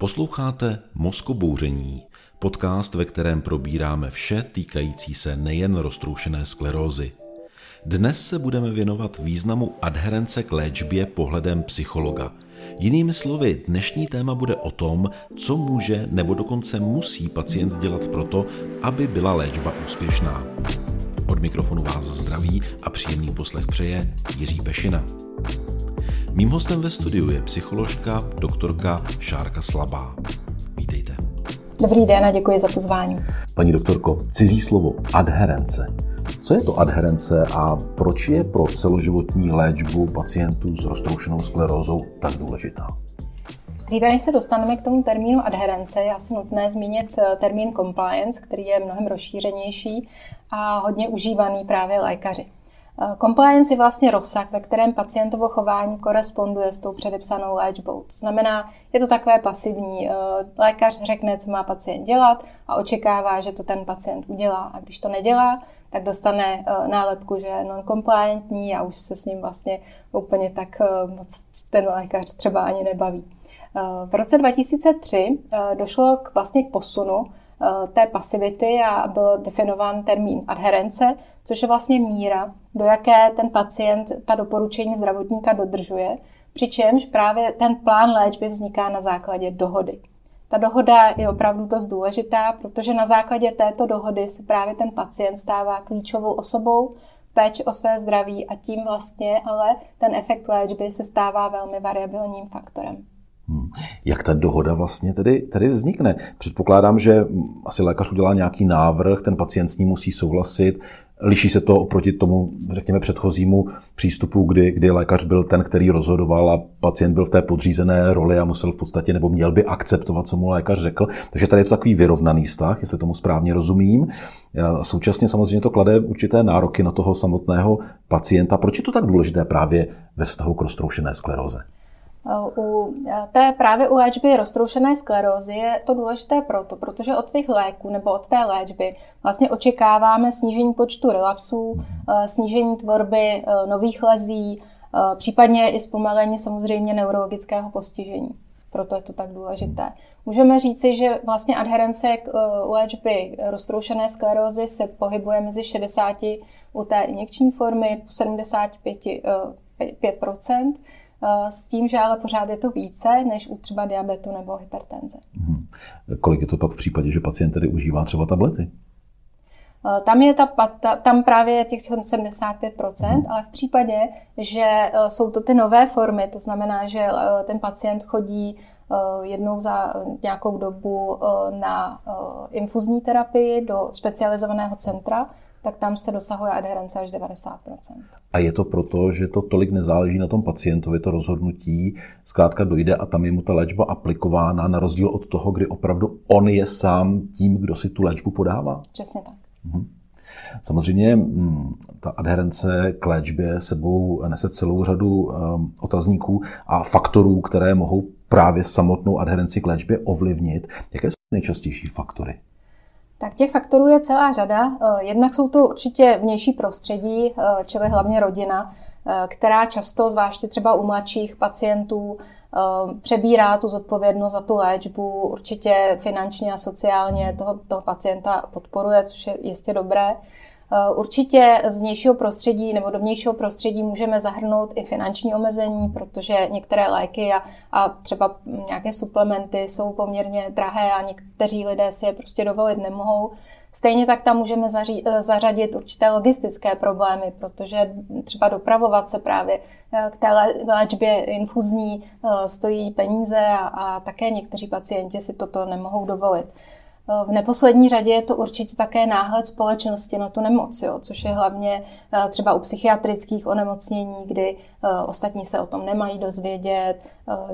Posloucháte Mozkobouření, podcast, ve kterém probíráme vše týkající se nejen roztroušené sklerózy. Dnes se budeme věnovat významu adherence k léčbě pohledem psychologa. Jinými slovy, dnešní téma bude o tom, co může nebo dokonce musí pacient dělat proto, aby byla léčba úspěšná. Od mikrofonu vás zdraví a příjemný poslech přeje Jiří Pešina. Mým hostem ve studiu je psycholožka, doktorka Šárka Slabá. Vítejte. Dobrý den a děkuji za pozvání. Paní doktorko, cizí slovo adherence. Co je to adherence a proč je pro celoživotní léčbu pacientů s roztroušenou sklerózou tak důležitá? Dříve, než se dostaneme k tomu termínu adherence, je asi nutné zmínit termín compliance, který je mnohem rozšířenější a hodně užívaný právě lékaři. Compliance je vlastně rozsah, ve kterém pacientovo chování koresponduje s tou předepsanou léčbou. To znamená, je to takové pasivní. Lékař řekne, co má pacient dělat a očekává, že to ten pacient udělá. A když to nedělá, tak dostane nálepku, že je non-compliantní a už se s ním vlastně úplně tak moc ten lékař třeba ani nebaví. V roce 2003 došlo k posunu té pasivity a byl definován termín adherence, což je vlastně míra, do jaké ten pacient ta doporučení zdravotníka dodržuje, přičemž právě ten plán léčby vzniká na základě dohody. Ta dohoda je opravdu dost důležitá, protože na základě této dohody se právě ten pacient stává klíčovou osobou v péči o své zdraví a tím vlastně ale ten efekt léčby se stává velmi variabilním faktorem. Jak ta dohoda vlastně tedy vznikne? Předpokládám, že asi lékař udělá nějaký návrh, ten pacient s ním musí souhlasit. Liší se to oproti tomu, řekněme, předchozímu přístupu, kdy lékař byl ten, který rozhodoval a pacient byl v té podřízené roli a musel v podstatě nebo měl by akceptovat, co mu lékař řekl. Takže tady je to takový vyrovnaný vztah, jestli tomu správně rozumím. A současně samozřejmě to klade určité nároky na toho samotného pacienta. Proč je to tak důležité právě ve vztahu k roztroušené skleróze? Právě u léčby roztroušené sklerózy je to důležité proto, protože od těch léků nebo od té léčby vlastně očekáváme snížení počtu relapsů, snížení tvorby nových lezí, případně i zpomalení samozřejmě neurologického postižení. Proto je to tak důležité. Můžeme říci, že vlastně adherence k léčby roztroušené sklerózy se pohybuje mezi 60 u té injekční formy, 75%. S tím, že ale pořád je to více než u třeba diabetu nebo hypertenze. Kolik je to pak v případě, že pacient tedy užívá třeba tablety? Tam právě je těch 75%, ale v případě, že jsou to ty nové formy, to znamená, že ten pacient chodí jednou za nějakou dobu na infuzní terapii do specializovaného centra, tak tam se dosahuje adherence až 90%. A je to proto, že to tolik nezáleží na tom pacientovi, to rozhodnutí zkrátka dojde a tam je mu ta léčba aplikována na rozdíl od toho, kdy opravdu on je sám tím, kdo si tu léčbu podává? Přesně tak. Samozřejmě ta adherence k léčbě sebou nese celou řadu otazníků a faktorů, které mohou právě samotnou adherenci k léčbě ovlivnit. Jaké jsou nejčastější faktory? Tak těch faktorů je celá řada. Jednak jsou to určitě vnější prostředí, čili hlavně rodina, která často, zvláště třeba u mladších pacientů, přebírá tu zodpovědnost za tu léčbu, určitě finančně a sociálně toho pacienta podporuje, což je jistě dobré. Určitě z vnějšího prostředí nebo do vnějšího prostředí můžeme zahrnout i finanční omezení, protože některé léky a třeba nějaké suplementy jsou poměrně drahé a někteří lidé si je prostě dovolit nemohou. Stejně tak tam můžeme zařadit určité logistické problémy, protože třeba dopravovat se právě k té léčbě infuzní stojí peníze a také někteří pacienti si toto nemohou dovolit. V neposlední řadě je to určitě také náhled společnosti na tu nemoc, což je hlavně třeba u psychiatrických onemocnění, kdy ostatní se o tom nemají dozvědět,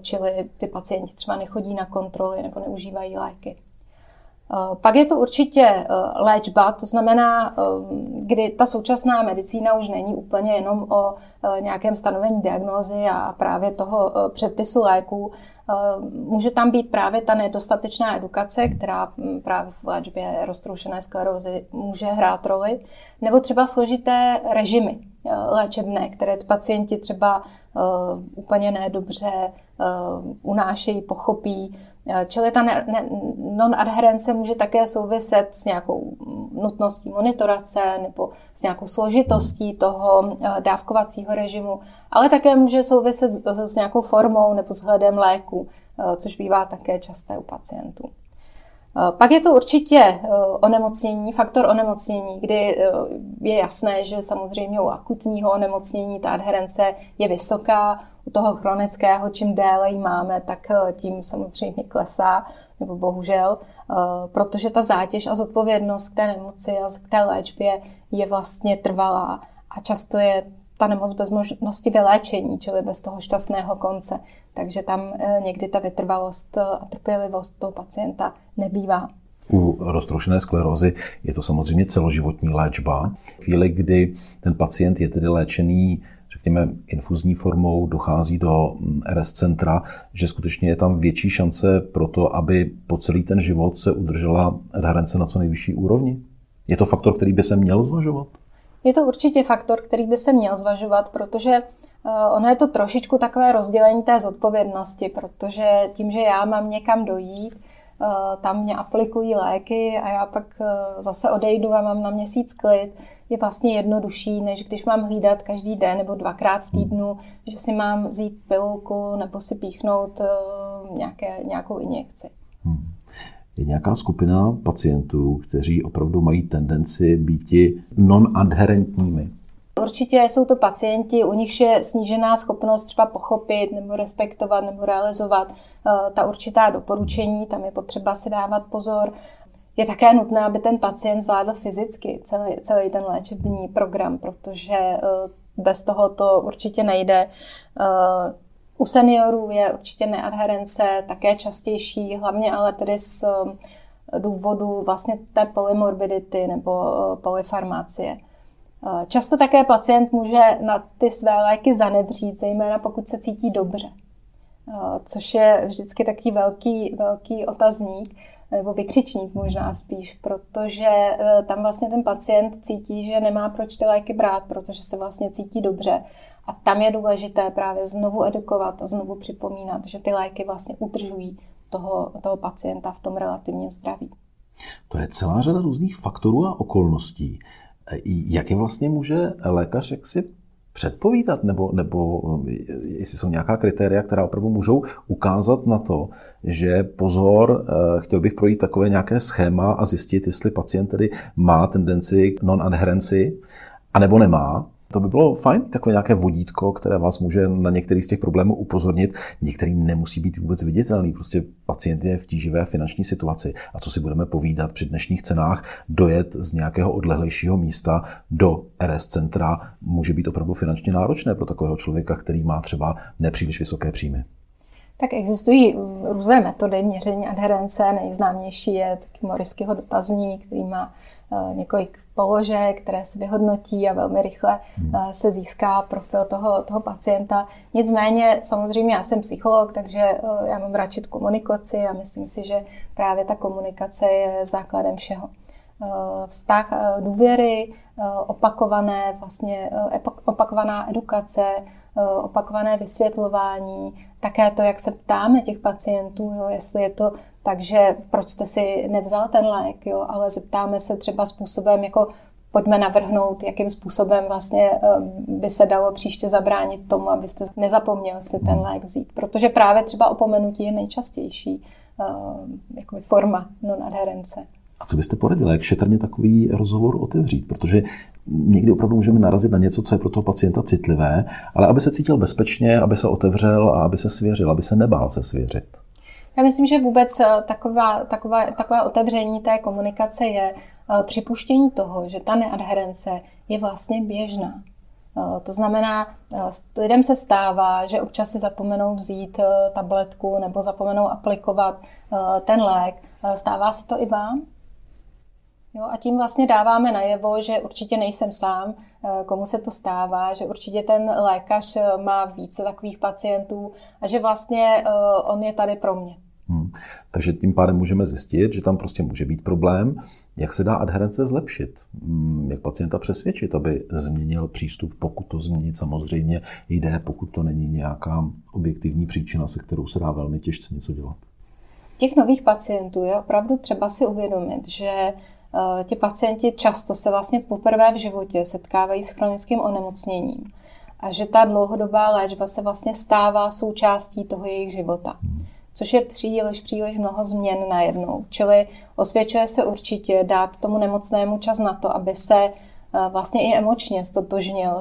čili ty pacienti třeba nechodí na kontroly nebo neužívají léky. Pak je to určitě léčba, to znamená, kdy ta současná medicína už není úplně jenom o nějakém stanovení diagnózy a právě toho předpisu léků. Může tam být právě ta nedostatečná edukace, která právě v léčbě roztroušené sklerózy může hrát roli, nebo třeba složité režimy léčebné, které pacienti třeba úplně nedobře unášejí, pochopí. Čili ta non-adherence může také souviset s nějakou nutností monitorace nebo s nějakou složitostí toho dávkovacího režimu, ale také může souviset s nějakou formou nebo vzhledem léku, což bývá také časté u pacientů. Pak je to určitě onemocnění, faktor onemocnění, kdy je jasné, že samozřejmě u akutního onemocnění ta adherence je vysoká, u toho chronického, čím déle ji máme, tak tím samozřejmě klesá, nebo bohužel, protože ta zátěž a zodpovědnost k té nemoci a k té léčbě je vlastně trvalá a často je ta nemoc bez možnosti vyléčení, čili bez toho šťastného konce. Takže tam někdy ta vytrvalost a trpělivost toho pacienta nebývá. U roztroušené sklerózy je to samozřejmě celoživotní léčba. V chvíli, kdy ten pacient je tedy léčený, řekněme, infuzní formou, dochází do RS centra, že skutečně je tam větší šance pro to, aby po celý ten život se udržela adherence na co nejvyšší úrovni? Je to faktor, který by se měl zvažovat? Je to určitě faktor, který by se měl zvažovat, protože ono je to trošičku takové rozdělení té zodpovědnosti, protože tím, že já mám někam dojít, tam mě aplikují léky a já pak zase odejdu a mám na měsíc klid, je vlastně jednodušší, než když mám hlídat každý den nebo dvakrát v týdnu, že si mám vzít pilulku nebo si píchnout nějakou injekci. Je nějaká skupina pacientů, kteří opravdu mají tendenci býti non-adherentními? Určitě jsou to pacienti, u nichž je snížená schopnost třeba pochopit nebo respektovat nebo realizovat ta určitá doporučení, tam je potřeba si dávat pozor. Je také nutné, aby ten pacient zvládl fyzicky celý ten léčebný program, protože bez toho to určitě nejde. U seniorů je určitě neadherence také častější, hlavně ale tedy z důvodu vlastně té polymorbidity nebo polyfarmacie. Často také pacient může na ty své léky zanevřít, zejména pokud se cítí dobře, což je vždycky takový velký otazník, nebo vykřičník možná spíš, protože tam vlastně ten pacient cítí, že nemá proč ty léky brát, protože se vlastně cítí dobře. A tam je důležité právě znovu edukovat a znovu připomínat, že ty léky vlastně udržují toho pacienta v tom relativním zdraví. To je celá řada různých faktorů a okolností. Jak je vlastně může lékař jaksi předpovídat, nebo jestli jsou nějaká kritéria, která opravdu můžou ukázat na to, že pozor, chtěl bych projít takové nějaké schéma a zjistit, jestli pacient tedy má tendenci k non-adherenci, anebo nemá. To by bylo fajn, takové nějaké vodítko, které vás může na některý z těch problémů upozornit. Některý nemusí být vůbec viditelný, prostě pacient je v tíživé finanční situaci. A co si budeme povídat při dnešních cenách, dojet z nějakého odlehlejšího místa do RS centra může být opravdu finančně náročné pro takového člověka, který má třeba nepříliš vysoké příjmy. Tak existují různé metody měření adherence. Nejznámější je taky Morriskyho dotazník, který má několik položek, které se vyhodnotí a velmi rychle se získá profil toho pacienta. Nicméně, samozřejmě já jsem psycholog, takže já mám radši komunikaci a myslím si, že právě ta komunikace je základem všeho. Vztah důvěry, opakovaná edukace, opakované vysvětlování, také to, jak se ptáme těch pacientů, jo, jestli je to tak, že proč jste si nevzal ten lék, jo, ale zeptáme se třeba způsobem, jako pojďme navrhnout, jakým způsobem vlastně by se dalo příště zabránit tomu, abyste nezapomněl si ten lék vzít. Protože právě třeba opomenutí je nejčastější jakoby forma non-adherence. A co byste poradili, jak šetrně takový rozhovor otevřít? Protože někdy opravdu můžeme narazit na něco, co je pro toho pacienta citlivé, ale aby se cítil bezpečně, aby se otevřel a aby se svěřil, aby se nebál se svěřit. Já myslím, že vůbec takové otevření té komunikace je připuštění toho, že ta neadherence je vlastně běžná. To znamená, lidem se stává, že občas si zapomenou vzít tabletku nebo zapomenou aplikovat ten lék. Stává se to i vám? Jo, a tím vlastně dáváme najevo, že určitě nejsem sám, komu se to stává, že určitě ten lékař má více takových pacientů a že vlastně on je tady pro mě. Takže tím pádem můžeme zjistit, že tam prostě může být problém, jak se dá adherence zlepšit, jak pacienta přesvědčit, aby změnil přístup, pokud to změnit samozřejmě jde, pokud to není nějaká objektivní příčina, se kterou se dá velmi těžce něco dělat. těch nových pacientů je opravdu třeba si uvědomit, že ti pacienti často se vlastně poprvé v životě setkávají s chronickým onemocněním a že ta dlouhodobá léčba se vlastně stává součástí toho jejich života, což je příliš mnoho změn najednou. Čili osvědčuje se určitě dát tomu nemocnému čas na to, aby se vlastně i emočně ztotožnil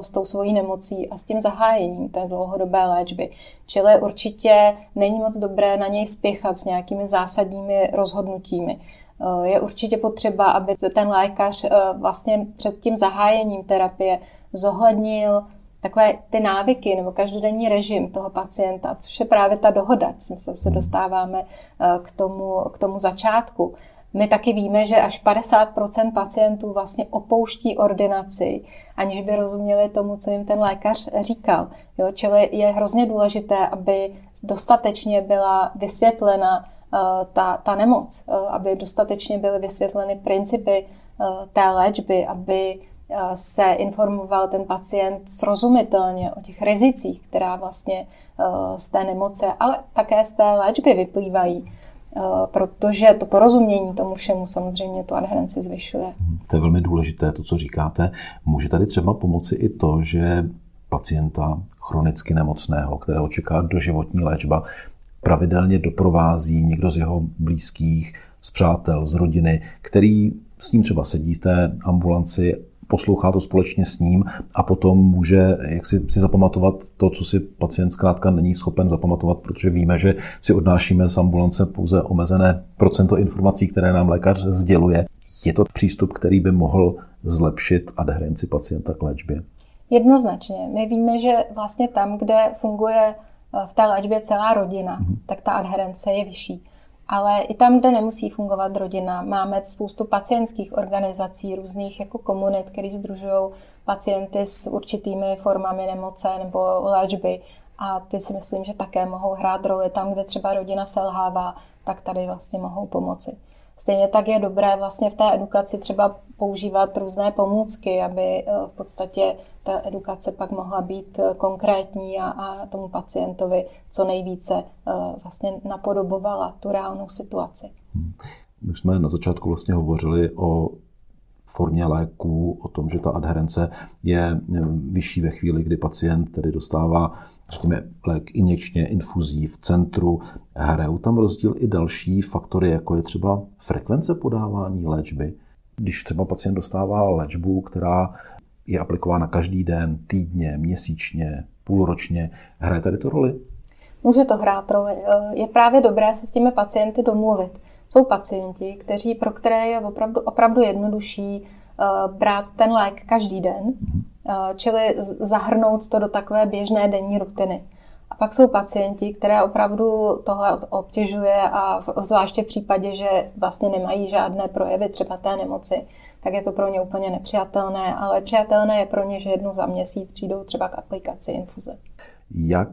s tou svojí nemocí a s tím zahájením té dlouhodobé léčby. Čili určitě není moc dobré na něj spěchat s nějakými zásadními rozhodnutími. Je určitě potřeba, aby ten lékař vlastně před tím zahájením terapie zohlednil takové ty návyky nebo každodenní režim toho pacienta, což je právě ta dohoda, co se dostáváme k tomu začátku. My taky víme, že až 50% pacientů vlastně opouští ordinaci, aniž by rozuměli tomu, co jim ten lékař říkal. Jo, čili je hrozně důležité, aby dostatečně byla vysvětlena ta nemoc, aby dostatečně byly vysvětleny principy té léčby, aby se informoval ten pacient srozumitelně o těch rizicích, která vlastně z té nemoce, ale také z té léčby vyplývají. Protože to porozumění tomu všemu samozřejmě tu adherenci zvyšuje. To je velmi důležité, to, co říkáte. Může tady třeba pomoci i to, že pacienta chronicky nemocného, kterého čeká doživotní léčba, pravidelně doprovází někdo z jeho blízkých, z přátel, z rodiny, který s ním třeba sedí v té ambulanci, poslouchá to společně s ním a potom může si zapamatovat to, co si pacient zkrátka není schopen zapamatovat, protože víme, že si odnášíme z ambulance pouze omezené procento informací, které nám lékař sděluje. Je to přístup, který by mohl zlepšit adherenci pacienta k léčbě? Jednoznačně. My víme, že vlastně tam, kde funguje v té léčbě celá rodina, tak ta adherence je vyšší. Ale i tam, kde nemusí fungovat rodina, máme spoustu pacientských organizací, různých jako komunit, které sdružují pacienty s určitými formami nemoce nebo léčby. A ty si myslím, že také mohou hrát roli. Tam, kde třeba rodina selhává, tak tady vlastně mohou pomoci. Stejně tak je dobré vlastně v té edukaci třeba používat různé pomůcky, aby v podstatě ta edukace pak mohla být konkrétní a tomu pacientovi co nejvíce vlastně napodobovala tu reálnou situaci. My jsme na začátku vlastně hovořili o formě léků, o tom, že ta adherence je vyšší ve chvíli, kdy pacient tedy dostává řekněme, lék injekčně, infuzí v centru. Hrajou tam rozdíl i další faktory, jako je třeba frekvence podávání léčby. Když třeba pacient dostává léčbu, která je aplikována každý den, týdně, měsíčně, půlročně, hraje tady to roli? Může to hrát roli. Je právě dobré se s těmi pacienty domluvit. Jsou pacienti, pro které je opravdu jednodušší brát ten lék každý den, čili zahrnout to do takové běžné denní rutiny. A pak jsou pacienti, které opravdu tohle obtěžuje a zvláště v případě, že vlastně nemají žádné projevy třeba té nemoci, tak je to pro ně úplně nepřijatelné, ale přijatelné je pro ně, že jednou za měsíc přijdou třeba k aplikaci infuze. Jak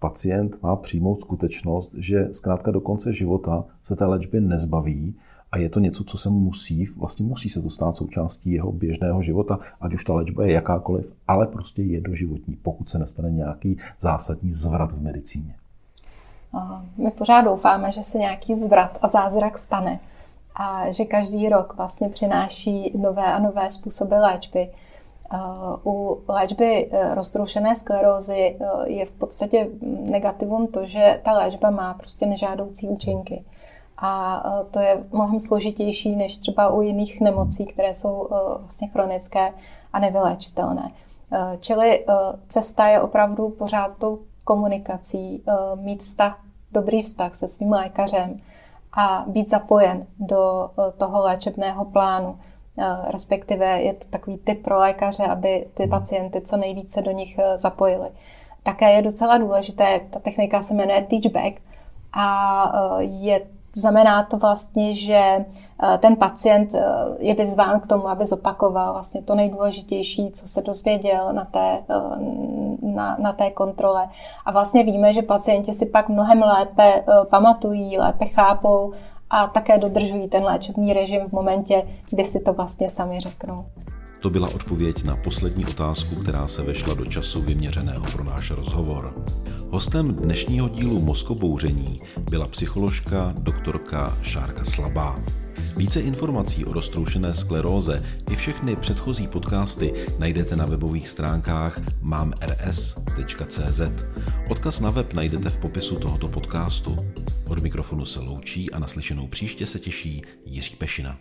pacient má přijmout skutečnost, že zkrátka do konce života se té léčby nezbaví a je to něco, co se musí se to stát součástí jeho běžného života, ať už ta léčba je jakákoliv, ale prostě je doživotní, pokud se nestane nějaký zásadní zvrat v medicíně. My pořád doufáme, že se nějaký zvrat a zázrak stane a že každý rok vlastně přináší nové a nové způsoby léčby. U léčby roztroušené sklerózy je v podstatě negativum to, že ta léčba má prostě nežádoucí účinky. A to je mnohem složitější než třeba u jiných nemocí, které jsou vlastně chronické a nevyléčitelné. Čili cesta je opravdu pořád tou komunikací, mít dobrý vztah se svým lékařem a být zapojen do toho léčebného plánu. Respektive je to takový tip pro lékaře, aby ty pacienty co nejvíce do nich zapojili. Také je docela důležité, ta technika se jmenuje teach back a znamená to vlastně, že ten pacient je vyzván k tomu, aby zopakoval vlastně to nejdůležitější, co se dozvěděl na té kontrole. A vlastně víme, že pacienti si pak mnohem lépe pamatují, lépe chápou a také dodržují ten léčebný režim v momentě, kdy si to vlastně sami řeknou. To byla odpověď na poslední otázku, která se vešla do času vyměřeného pro náš rozhovor. Hostem dnešního dílu Mozkobouření byla psycholožka, doktorka Šárka Slabá. Více informací o roztroušené skleróze i všechny předchozí podcasty najdete na webových stránkách mamrs.cz. Odkaz na web najdete v popisu tohoto podcastu. Od mikrofonu se loučí a naslyšenou příště se těší Jiří Pešina.